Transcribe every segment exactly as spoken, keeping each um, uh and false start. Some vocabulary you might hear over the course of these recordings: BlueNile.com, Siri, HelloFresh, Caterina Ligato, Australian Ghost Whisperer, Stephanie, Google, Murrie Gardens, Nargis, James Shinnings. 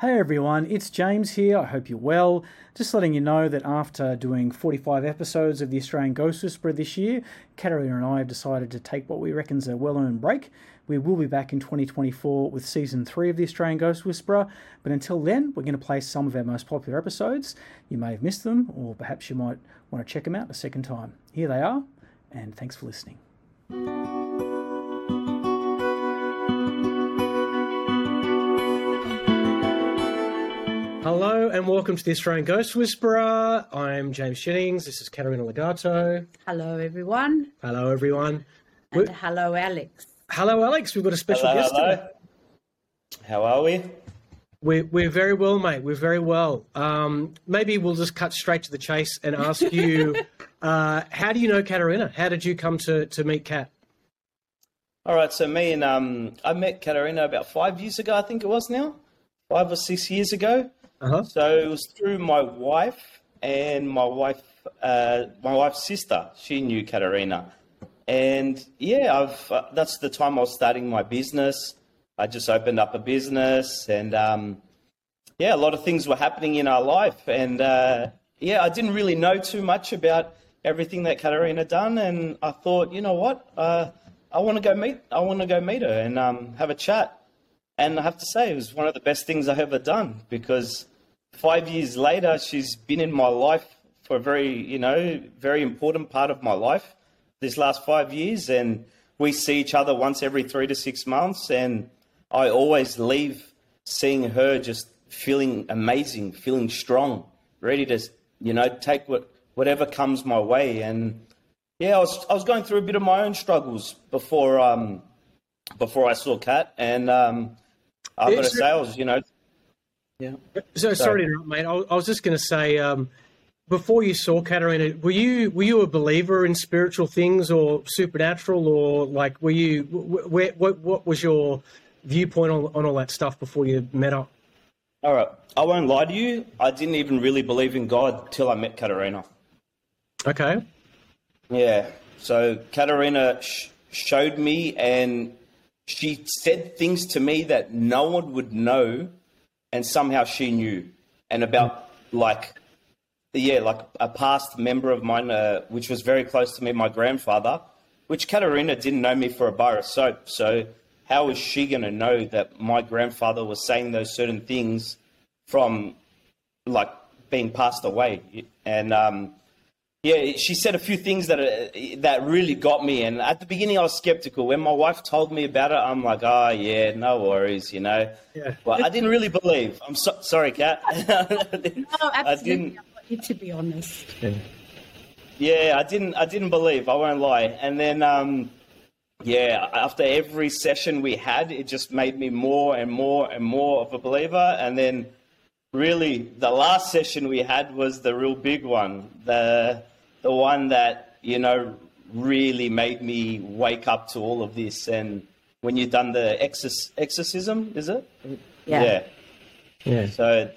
Hey everyone, it's James here. I hope you're well. Just letting you know that after doing forty-five episodes of the Australian Ghost Whisperer this year, Caterina and I have decided to take what we reckon's a well-earned break. We will be back in twenty twenty-four with Season three of the Australian Ghost Whisperer, but until then, we're going to play some of our most popular episodes. You may have missed them, or perhaps you might want to check them out a second time. Here they are, and thanks for listening. Hello and welcome to the Australian Ghost Whisperer. I'm James Shinnings. This is Caterina Ligato. Hello, everyone. Hello, everyone. And We're... hello, Alex. Hello, Alex. We've got a special hello, guest hello. today. How are we? We're, we're very well, mate. We're very well. Um, maybe we'll just cut straight to the chase and ask you, uh, how do you know Caterina? How did you come to, to meet Cat? All right. So me and um, I met Caterina about five years ago, I think it was now, five or six years ago. Uh-huh. So it was through my wife and my wife, uh, my wife's sister. She knew Caterina, and yeah, I've uh, that's the time I was starting my business. I just opened up a business, and um, yeah, a lot of things were happening in our life, and uh, yeah, I didn't really know too much about everything that Caterina done, and I thought, you know what, uh, I want to go meet, I want to go meet her and um, have a chat. And I have to say, it was one of the best things I've ever done, because five years later, she's been in my life for a very, you know, very important part of my life this last five years. And we see each other once every three to six months. And I always leave seeing her just feeling amazing, feeling strong, ready to, you know, take what, whatever comes my way. And yeah, I was, I was going through a bit of my own struggles before, um, before I saw Cat, and, um, I've got a sales, you know. Yeah. So, so sorry to interrupt, mate. I, I was just going to say, um, before you saw Caterina, were you were you a believer in spiritual things or supernatural, or like were you? Where what what was your viewpoint on, on all that stuff before you met up? All right, I won't lie to you. I didn't even really believe in God till I met Caterina. Okay. Yeah. So Caterina sh- showed me and. She said things to me that no one would know, and somehow she knew. And about like, yeah, like a past member of mine, uh, which was very close to me, my grandfather, which Caterina didn't know me for a bar of soap. So how is she going to know that my grandfather was saying those certain things from like being passed away? And um, yeah, she said a few things that uh, that really got me. And at the beginning, I was skeptical. When my wife told me about it, I'm like, oh, yeah, no worries, you know. Yeah. But I didn't really believe. I'm so- sorry, Kat. No, absolutely. I, didn't... I want you to be honest. Yeah. yeah, I didn't I didn't believe. I won't lie. And then, um, yeah, after every session we had, it just made me more and more and more of a believer. And then really the last session we had was the real big one, the the one that, you know, really made me wake up to all of this. And when you've done the exorc- exorcism, is it? Yeah. yeah. Yeah. So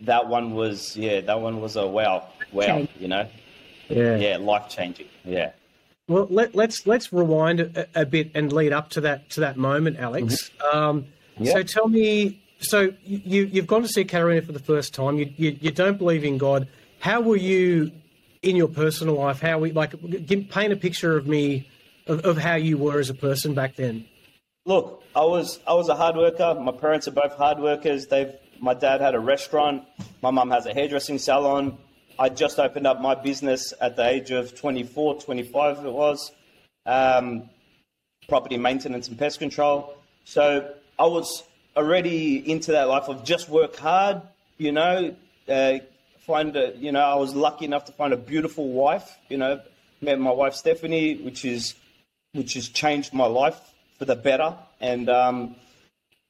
that one was, yeah, that one was a wow, wow, you know? Yeah. Yeah, life-changing, yeah. Well, let, let's let's rewind a, a bit and lead up to that to that moment, Alex. Mm-hmm. Um, yep. So tell me, so you, you've gone to see Caterina for the first time. You, you you don't believe in God. How were you in your personal life? How we like give, paint a picture of me of, of how you were as a person back then. Look, I was I was a hard worker. My parents are both hard workers. They've my dad had a restaurant. My mum has a hairdressing salon. I just opened up my business at the age of twenty-four, twenty-five. It was um, property maintenance and pest control. So I was already into that life of just work hard, you know, uh, find a, you know, I was lucky enough to find a beautiful wife, you know, met my wife, Stephanie, which is, which has changed my life for the better. And, um,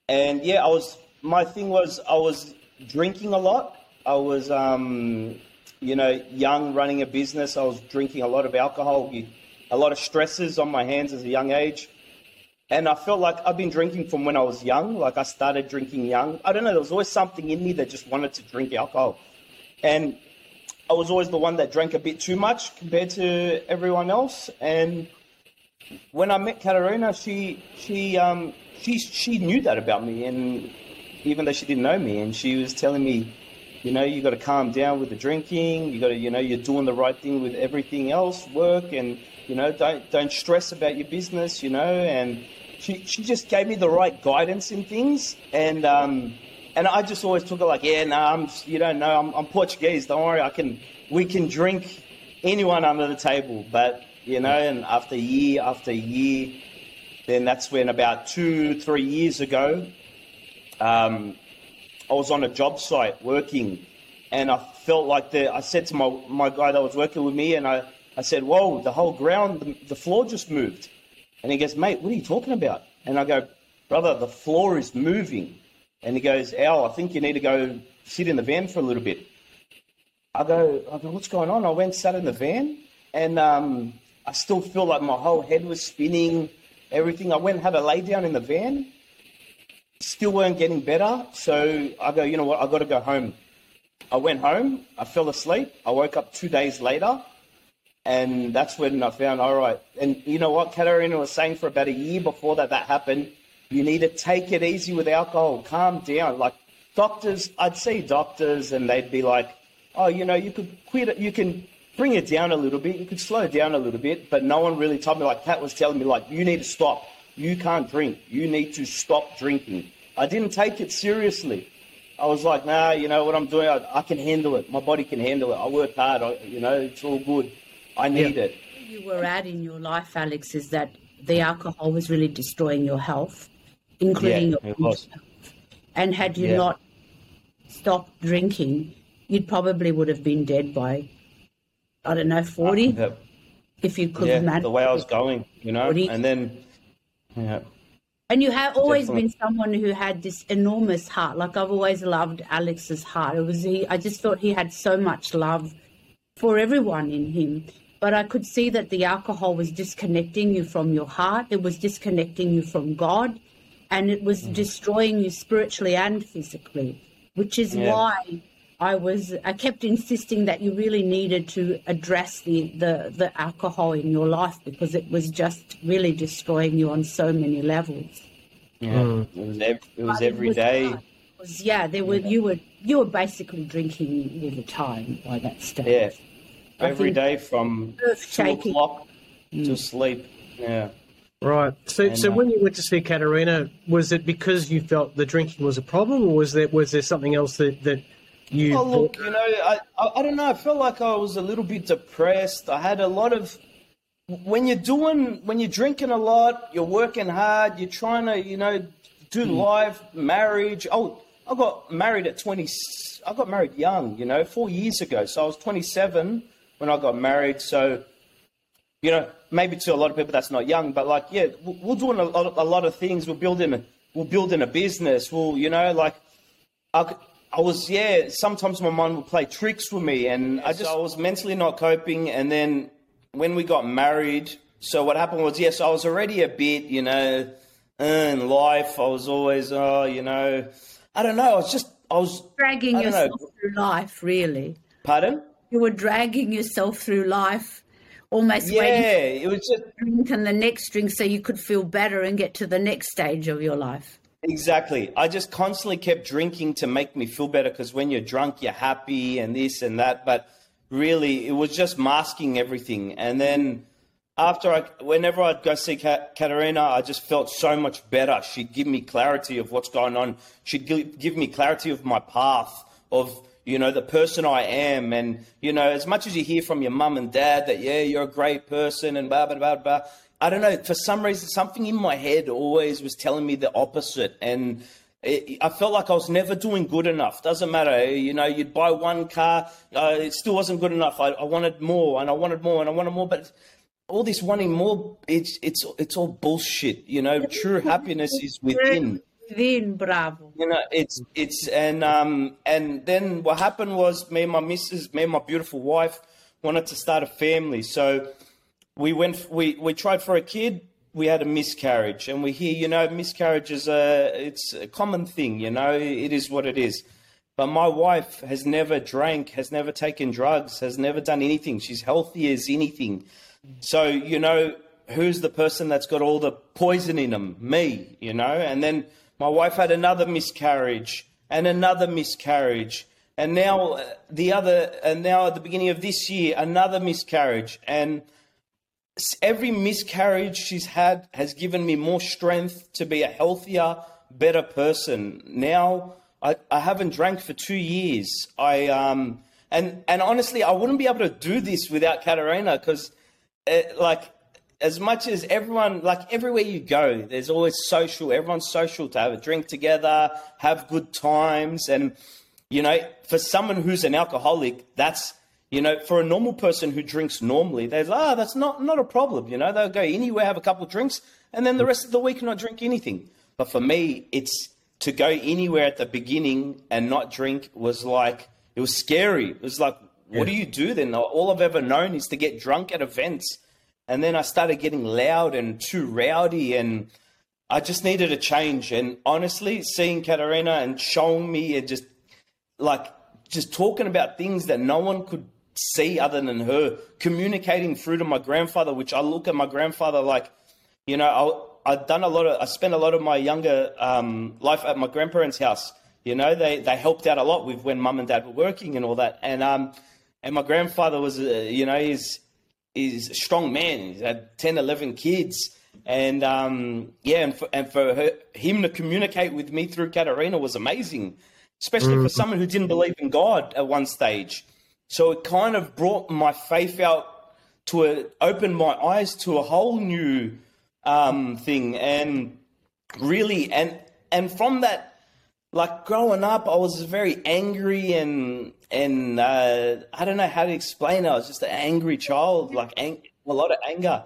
And yeah, I was, my thing was I was drinking a lot. I was, um, you know, young, running a business. I was drinking a lot of alcohol, a lot of stresses on my hands as a young age. And I felt like I've been drinking from when I was young. Like I started drinking young. I don't know, there was always something in me that just wanted to drink alcohol. And I was always the one that drank a bit too much compared to everyone else. And when I met Caterina, she she um she she knew that about me, and even though she didn't know me, and she was telling me, you know, you got to calm down with the drinking. You got to, you know, you're doing the right thing with everything else, work, and you know, don't don't stress about your business, you know. And she she just gave me the right guidance in things, and um and I just always took it like, yeah, no, nah, I'm you don't know, I'm, I'm Portuguese. Don't worry, I can we can drink anyone under the table, but. You know, and after year after year, then that's when about two, three years ago, um, I was on a job site working, and I felt like the. I said to my my guy that was working with me, and I, I said, "Whoa, the whole ground, the, the floor just moved," and he goes, "Mate, what are you talking about?" And I go, "Brother, the floor is moving," and he goes, "Al, I think you need to go sit in the van for a little bit." I go, "I go, what's going on?" I went sat in the van, and um. I still feel like my whole head was spinning, everything. I went and had a lay down in the van, still weren't getting better. So I go, you know what, I got to go home. I went home, I fell asleep. I woke up two days later, and that's when I found, all right. And you know what, Caterina was saying for about a year before that that happened, you need to take it easy with alcohol, calm down. Like doctors, I'd see doctors and they'd be like, oh, you know, you could quit it, you can... bring it down a little bit, you could slow down a little bit, but no one really told me, like Pat was telling me, like, you need to stop, you can't drink, you need to stop drinking. I didn't take it seriously. I was like, nah, you know what I'm doing, I, I can handle it, my body can handle it, I work hard, I, you know, it's all good, I need yeah. it. You were at in your life, Alex, is that the alcohol was really destroying your health, including yeah, your health. And had you yeah. not stopped drinking, you probably would have been dead by... I don't know, forty, uh, yeah. if you could yeah, manage. The way I was going, you know, forty. And then, yeah. And you have always Definitely. been someone who had this enormous heart. Like I've always loved Alex's heart. It was he, I just thought he had so much love for everyone in him. But I could see that the alcohol was disconnecting you from your heart. It was disconnecting you from God. And it was mm. destroying you spiritually and physically, which is yeah. why... I was. I kept insisting that you really needed to address the, the, the alcohol in your life because it was just really destroying you on so many levels. Yeah, mm. it was. Ev- it was every it was day. It was, yeah, there were. Yeah. You were. You were basically drinking all the time by that stage. Yeah, every day from two o'clock mm. to sleep. Yeah. Right. So, and, so uh, when you went to see Caterina, was it because you felt the drinking was a problem, or was there was there something else that that You oh, look, you know, I, I I don't know. I felt like I was a little bit depressed. I had a lot of when you're doing when you're drinking a lot, you're working hard, you're trying to, you know, do mm. life, marriage. Oh, I got married at twenty. I got married young, you know, four years ago. So I was twenty-seven when I got married. So, you know, maybe to a lot of people that's not young, but like, yeah, we're doing a lot of, a lot of things. We're building we're building a business. We'll, you know, like, I. I was, yeah, sometimes my mind would play tricks with me and I just, so I was mentally not coping. And then when we got married, so what happened was, yes, I was already a bit, you know, uh, in life. I was always, oh, you know, I don't know. I was just, I was dragging yourself know. through life, really. Pardon? You were dragging yourself through life, almost yeah, waiting for it was just... drink and the next drink so you could feel better and get to the next stage of your life. Exactly. I just constantly kept drinking to make me feel better because when you're drunk, you're happy and this and that. But really, it was just masking everything. And then after I, whenever I'd go see Caterina, I just felt so much better. She'd give me clarity of what's going on. She'd give, give me clarity of my path, of, you know, the person I am. And, you know, as much as you hear from your mum and dad that, yeah, you're a great person and blah, blah, blah, blah. I don't know, for some reason, something in my head always was telling me the opposite. And it, I felt like I was never doing good enough. Doesn't matter. You know, you'd buy one car. Uh, it still wasn't good enough. I, I wanted more and I wanted more and I wanted more. But all this wanting more, it's it's it's all bullshit. You know, true happiness is within. Within, bravo. You know, it's it's and um and then what happened was me and my missus, me and my beautiful wife, wanted to start a family. So we went, we we tried for a kid. We had a miscarriage, and we hear, you know, miscarriage is a it's a common thing. You know, it is what it is. But my wife has never drank, has never taken drugs, has never done anything. She's healthy as anything. So, you know, who's the person that's got all the poison in them? Me, you know. And then my wife had another miscarriage and another miscarriage. And now the other, and now at the beginning of this year, another miscarriage. And every miscarriage she's had has given me more strength to be a healthier, better person. Now I, I haven't drank for two years. I um and and honestly, I wouldn't be able to do this without Caterina, because uh, like, as much as everyone, like everywhere you go, there's always social. Everyone's social to have a drink together, have good times. And, you know, for someone who's an alcoholic, that's, you know, for a normal person who drinks normally, they're like, oh, that's not, not a problem. You know, they'll go anywhere, have a couple of drinks, and then the rest of the week not drink anything. But for me, it's to go anywhere at the beginning and not drink was like, it was scary. It was like, yeah. What do you do then? All I've ever known is to get drunk at events. And then I started getting loud and too rowdy, and I just needed a change. And honestly, seeing Caterina and showing me, and just like just talking about things that no one could see other than her, communicating through to my grandfather, which I look at my grandfather like, you know, I, I've done a lot of, I spent a lot of my younger um, life at my grandparents' house. You know, they, they helped out a lot with when mum and dad were working and all that. And, um, and my grandfather was, uh, you know, he's, He's a strong man. He's had ten, eleven kids. And, um, yeah, and for, and for her, him to communicate with me through Caterina was amazing, especially for someone who didn't believe in God at one stage. So it kind of brought my faith out to a, opened my eyes to a whole new um, thing. And really, and and from that, like growing up, I was very angry and... And uh, I don't know how to explain it. I was just an angry child, like ang- a lot of anger.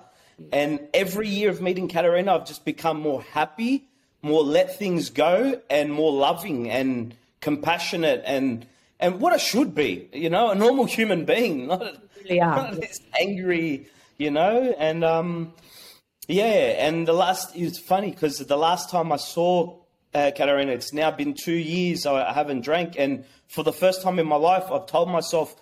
And every year of meeting Caterina, I've just become more happy, more let things go, and more loving and compassionate, and and what I should be, you know, a normal human being, not, yeah. not this angry, you know. And um, yeah, and the last, it's funny because the last time I saw Uh, Caterina, it's now been two years I haven't drank, and for the first time in my life I've told myself,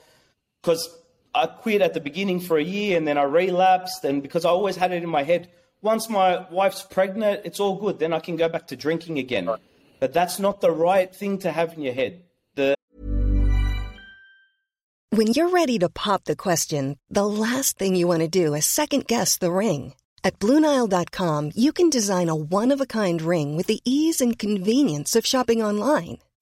because I quit at the beginning for a year and then I relapsed, and because I always had it in my head, once my wife's pregnant it's all good, then I can go back to drinking again. Right. But that's not the right thing to have in your head. The- when you're ready to pop the question, the last thing you want to do is second guess the ring. At Blue Nile dot com, you can design a one-of-a-kind ring with the ease and convenience of shopping online.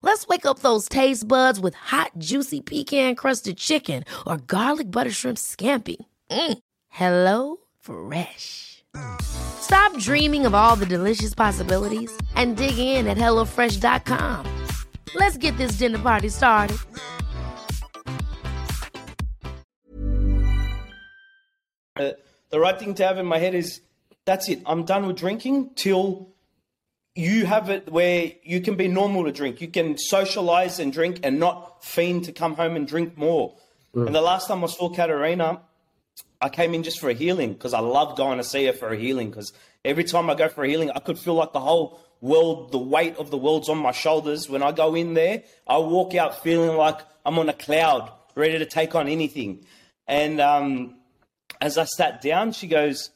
Let's wake up those taste buds with hot, juicy pecan-crusted chicken or garlic butter shrimp scampi. Mm. Hello Fresh. Stop dreaming of all the delicious possibilities and dig in at hello fresh dot com. Let's get this dinner party started. Uh, the right thing to have in my head is, that's it. I'm done with drinking till you have it where you can be normal to drink. You can socialize and drink and not fiend to come home and drink more. Mm. And the last time I saw Caterina, I came in just for a healing, because I love going to see her for a healing, because every time I go for a healing, I could feel like the whole world, the weight of the world's on my shoulders. When I go in there, I walk out feeling like I'm on a cloud, ready to take on anything. And um, as I sat down, she goes,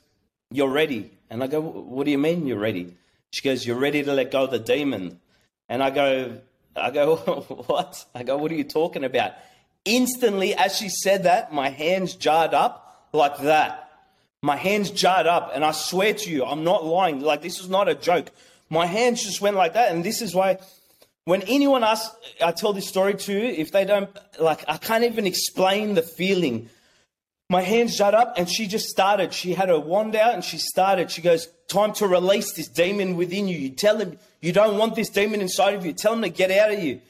"You're ready." And I go, "What do you mean you're ready?" She goes, "You're ready to let go of the demon." And I go, I go, "What?" I go, "What are you talking about?" Instantly, as she said that, my hands jarred up like that. My hands jarred up. And I swear to you, I'm not lying. Like, this is not a joke. My hands just went like that. And this is why when anyone asks, I tell this story to, if they don't, like, I can't even explain the feeling. My hands shut up and she just started. She had her wand out and she started. She goes, time to release this demon within you. You tell him you don't want this demon inside of you. Tell him to get out of you.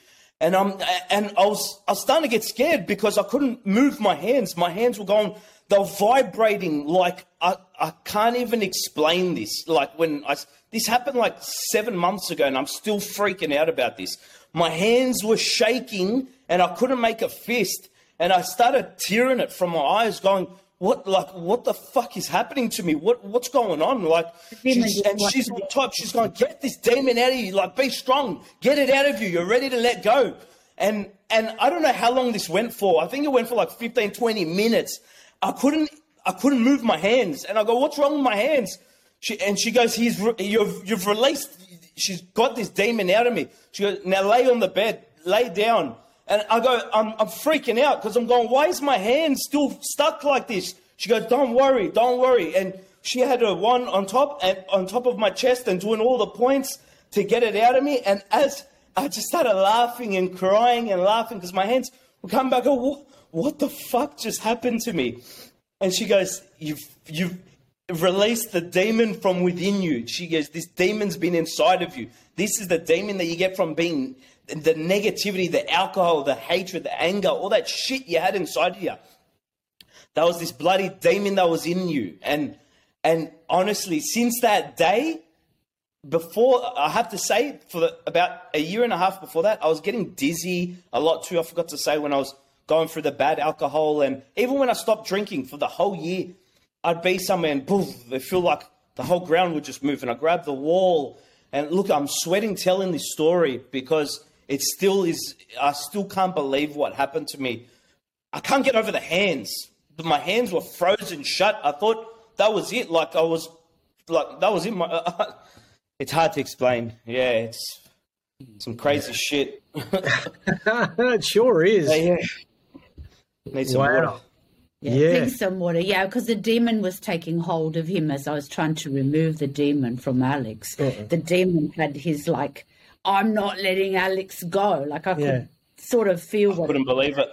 And I'm and I was I was starting to get scared because I couldn't move my hands. My hands were going, they were vibrating like I, I can't even explain this. Like when I this happened like seven months ago and I'm still freaking out about this. My hands were shaking and I couldn't make a fist. And I started tearing it from my eyes, going, "What? Like, what the fuck is happening to me? What? What's going on?" Like, she's, and she's on top. She's going, "Get this demon out of you! Like, be strong. Get it out of you. You're ready to let go." And and I don't know how long this went for. I think it went for like fifteen, twenty minutes. I couldn't I couldn't move my hands, and I go, "What's wrong with my hands?" She and she goes, "He's you've you've released. She's got this demon out of me." She goes, "Now lay on the bed. Lay down." And I go, I'm, I'm freaking out because I'm going, why is my hand still stuck like this? She goes, don't worry, don't worry. And she had her wand on top and on top of my chest and doing all the points to get it out of me. And as I just started laughing and crying and laughing because my hands would come back, oh, what, what the fuck just happened to me? And she goes, you've, you've released the demon from within you. She goes, this demon's been inside of you. This is the demon that you get from being... the negativity, the alcohol, the hatred, the anger, all that shit you had inside of you. That was this bloody demon that was in you. And and honestly, since that day, before, I have to say, for the, about a year and a half before that, I was getting dizzy a lot too. I forgot to say when I was going through the bad alcohol. And even when I stopped drinking for the whole year, I'd be somewhere and boom, I feel like the whole ground would just move. And I grabbed the wall and look, I'm sweating telling this story because... It still is, I still can't believe what happened to me. I can't get over the hands. My hands were frozen shut. I thought that was it. Like I was, like that was it. My, uh, it's hard to explain. Yeah, it's some crazy yeah. shit. It sure is. But yeah. Need some wow. water. Yeah, yeah. Drink some water. Yeah, because the demon was taking hold of him as I was trying to remove the demon from Alex. Uh-uh. The demon had his like, I'm not letting Alex go. Like I could yeah. sort of feel I what couldn't believe it.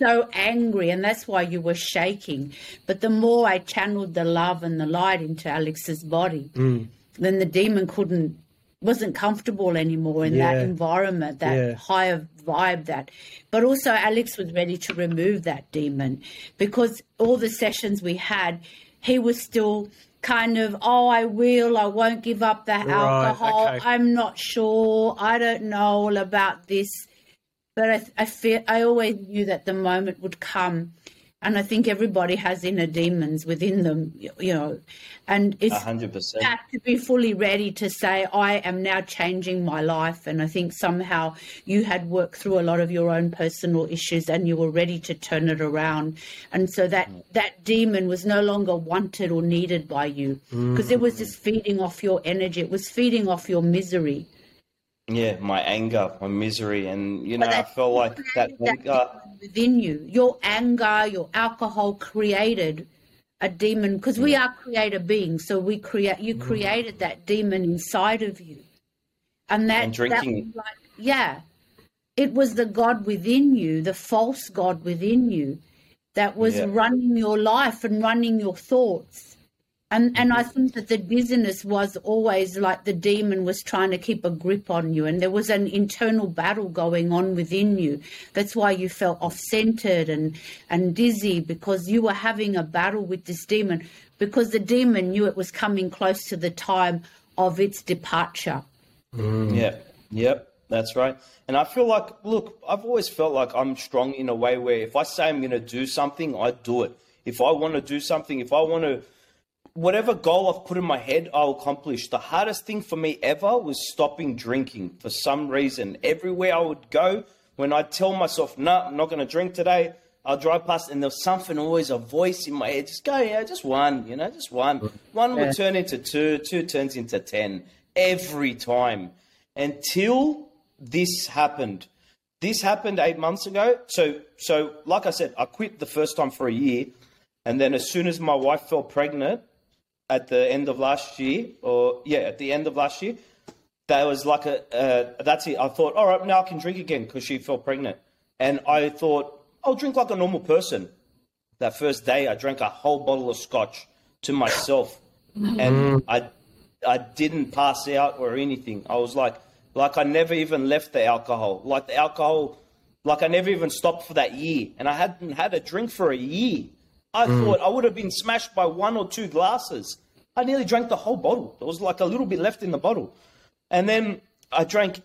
So angry, and that's why you were shaking. But the more I channeled the love and the light into Alex's body, mm. then the demon couldn't wasn't comfortable anymore in yeah. that environment, that yeah. higher vibe that. But also Alex was ready to remove that demon because all the sessions we had, he was still kind of, oh, I will, I won't give up that right, alcohol. Okay. I'm not sure. I don't know all about this. But I, I fear, I always knew that the moment would come. And I think everybody has inner demons within them, you know. And it's one hundred percent. You have to be fully ready to say, I am now changing my life. And I think somehow you had worked through a lot of your own personal issues and you were ready to turn it around. And so that, that demon was no longer wanted or needed by you because mm. it was just feeding off your energy. It was feeding off your misery. Yeah, my anger, my misery, and, you know, I felt like that anger within you. Your anger, your alcohol created a demon because yeah. we are creator beings, so we create you created that demon inside of you. And that, and drinking. That was like, yeah, it was the God within you, the false God within you that was yeah. running your life and running your thoughts. And and I think that the dizziness was always like the demon was trying to keep a grip on you and there was an internal battle going on within you. That's why you felt off-centered and, and dizzy because you were having a battle with this demon because the demon knew it was coming close to the time of its departure. Mm. Yeah, yep, that's right. And I feel like, look, I've always felt like I'm strong in a way where if I say I'm going to do something, I do it. If I want to do something, if I want to... whatever goal I've put in my head, I'll accomplish. The hardest thing for me ever was stopping drinking for some reason. Everywhere I would go, when I'd tell myself, no, nah, I'm not going to drink today, I'll drive past and there's something, always a voice in my head, just go, yeah, just one, you know, just one. One would turn into two, two turns into ten every time until this happened. This happened eight months ago. So, so like I said, I quit the first time for a year. And then as soon as my wife fell pregnant, at the end of last year, or yeah, at the end of last year, there was like a, uh, that's it. I thought, all right, now I can drink again because she felt pregnant. And I thought, I'll drink like a normal person. That first day I drank a whole bottle of scotch to myself and I, I didn't pass out or anything. I was like, like I never even left the alcohol, like the alcohol, like I never even stopped for that year. And I hadn't had a drink for a year. I mm. thought I would have been smashed by one or two glasses. I nearly drank the whole bottle. There was like a little bit left in the bottle. And then I drank,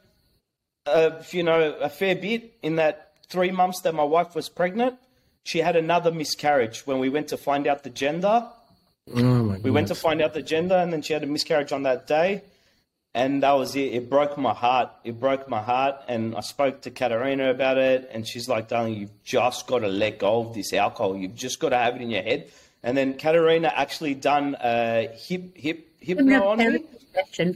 uh, you know, a fair bit in that three months that my wife was pregnant. She had another miscarriage when we went to find out the gender. Oh my we went to find out the gender and then she had a miscarriage on that day. And that was it. It broke my heart. It broke my heart. And I spoke to Caterina about it. And she's like, darling, you've just got to let go of this alcohol. You've just got to have it in your head. And then Caterina actually done a hip, hip, hypno on me.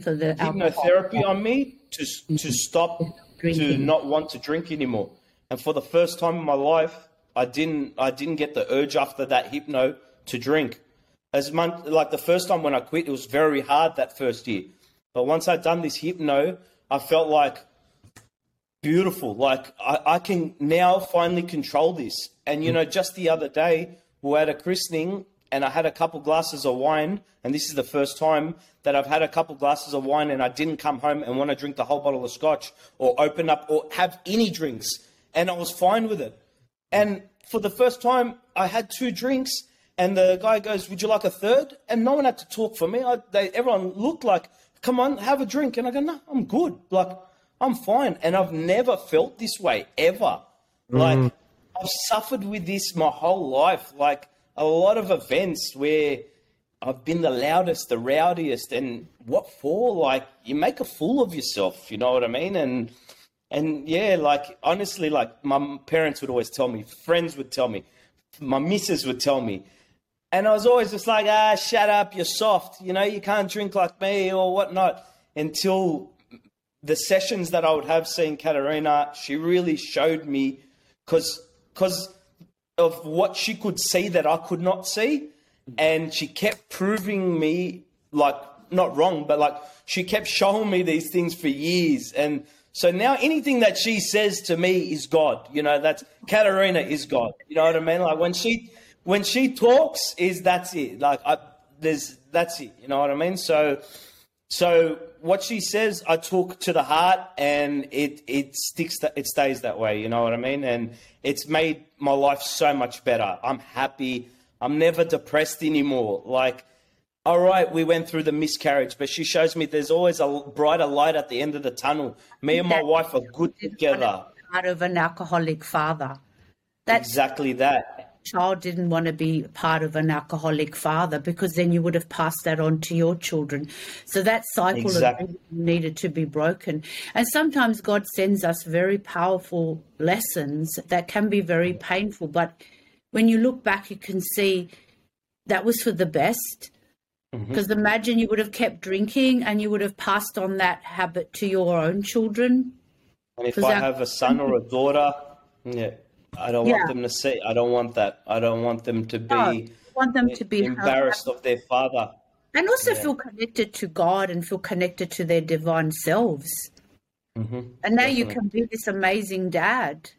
For the hypnotherapy alcohol. On me to, to stop, drinking. To not want to drink anymore. And for the first time in my life, I didn't, I didn't get the urge after that hypno to drink. As month, like the first time when I quit, it was very hard that first year. But once I'd done this hypno, I felt like beautiful. Like I, I can now finally control this. And, you know, just the other day we were at a christening and I had a couple glasses of wine. And this is the first time that I've had a couple glasses of wine and I didn't come home and want to drink the whole bottle of scotch or open up or have any drinks. And I was fine with it. And for the first time I had two drinks and the guy goes, would you like a third? And no one had to talk for me. I, they, everyone looked like, come on, have a drink. And I go, no, I'm good. Like, I'm fine. And I've never felt this way ever. Mm. Like, I've suffered with this my whole life. Like, a lot of events where I've been the loudest, the rowdiest, and what for? Like, you make a fool of yourself, you know what I mean? And, and yeah, like, honestly, like, my parents would always tell me, friends would tell me, my missus would tell me. And I was always just like, ah, shut up, you're soft. You know, you can't drink like me or whatnot until the sessions that I would have seen Caterina, she really showed me because because of what she could see that I could not see. And she kept proving me, like, not wrong, but like she kept showing me these things for years. And so now anything that she says to me is God, you know, that's Caterina is God. You know what I mean? Like when she... When she talks, is that's it? Like I, there's that's it. You know what I mean? So, so what she says, I took to the heart, and it it sticks. That it stays that way. You know what I mean? And it's made my life so much better. I'm happy. I'm never depressed anymore. Like, all right, we went through the miscarriage, but she shows me there's always a brighter light at the end of the tunnel. Me and my that's wife are good together. Out of an alcoholic father. That's exactly that. Child didn't want to be part of an alcoholic father because then you would have passed that on to your children. So that cycle exactly. needed to be broken. And sometimes God sends us very powerful lessons that can be very painful. But when you look back, you can see that was for the best. Because mm-hmm. imagine you would have kept drinking and you would have passed on that habit to your own children. And if I our- have a son or a daughter, yeah. I don't yeah. want them to see. I don't want that. I don't want them to be, no, want them to be embarrassed of their father. And also yeah. feel connected to God and feel connected to their divine selves. Mm-hmm. And now Definitely. You can be this amazing dad.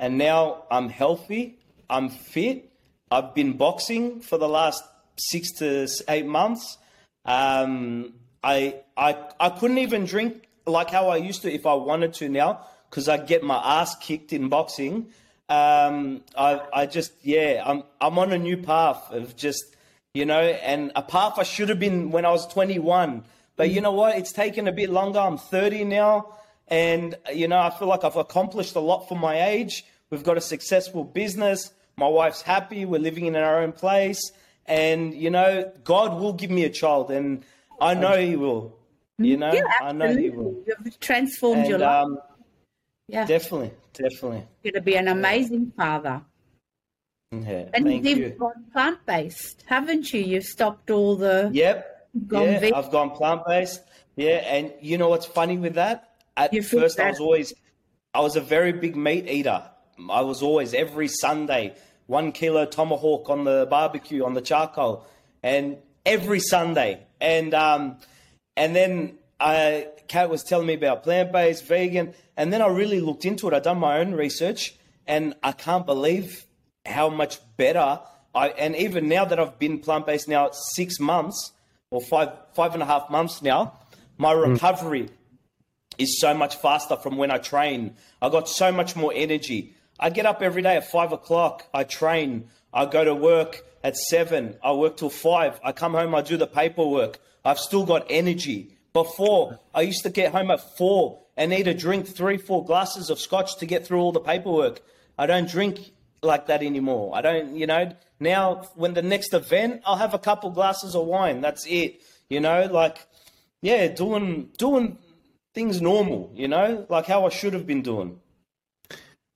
And now I'm healthy. I'm fit. I've been boxing for the last six to eight months. Um, I, I, I couldn't even drink like how I used to if I wanted to now. Because I get my ass kicked in boxing, um, I, I just yeah, I'm I'm on a new path of just you know, and a path I should have been when I was twenty-one. But you know what? It's taken a bit longer. I'm thirty now, and you know I feel like I've accomplished a lot for my age. We've got a successful business. My wife's happy. We're living in our own place, and you know God will give me a child, and I know He will. You know, yeah, I know He will. You've transformed and, your life. Um, Yeah. Definitely, definitely. You're going to be an amazing yeah. father. Yeah, and thank you've you. gone plant-based, haven't you? You've stopped all the... Yep, gone yeah, vegan. I've gone plant-based. Yeah, and you know what's funny with that? At you first, that. I was always... I was a very big meat eater. I was always, every Sunday, one kilo tomahawk on the barbecue, on the charcoal, and every Sunday. And um, and then... I, Kat was telling me about plant-based, vegan, and then I really looked into it. I done my own research, and I can't believe how much better I. And even now that I've been plant-based now six months or five five and a half months now, my recovery mm. is so much faster from when I train. I got so much more energy. I get up every day at five o'clock. I train. I go to work at seven. I work till five. I come home. I do the paperwork. I've still got energy. Before, I used to get home at four and need to drink three, four glasses of scotch to get through all the paperwork. I don't drink like that anymore. I don't, you know, now when the next event, I'll have a couple glasses of wine. That's it. You know, like, yeah, doing doing things normal, you know, like how I should have been doing.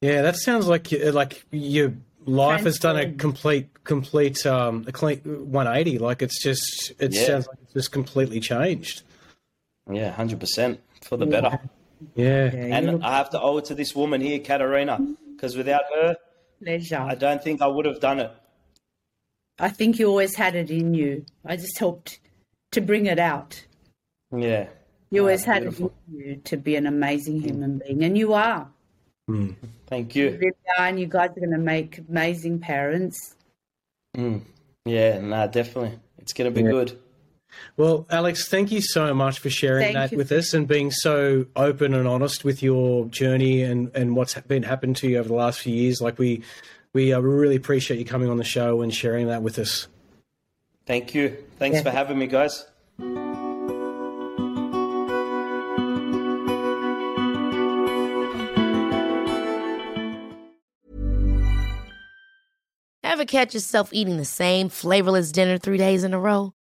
Yeah, that sounds like like your life has done a complete, complete, um, a complete one eighty. Like it's just, it yeah. sounds like it's just completely changed. Yeah, one hundred percent for the yeah. better. Yeah. And I have to owe it to this woman here, Caterina, because without her, Pleasure. I don't think I would have done it. I think you always had it in you. I just helped to bring it out. Yeah. You always oh, had beautiful. It in you to be an amazing human being, and you are. Mm. Thank you. You really are, and you guys are going to make amazing parents. Mm. Yeah, nah, definitely. It's going to be yeah. good. Well, Alex, thank you so much for sharing thank that you. With us and being so open and honest with your journey and, and what's been happened to you over the last few years. Like we we uh, really appreciate you coming on the show and sharing that with us. Thank you. Thanks yeah. for having me, guys. Ever catch yourself eating the same flavorless dinner three days in a row?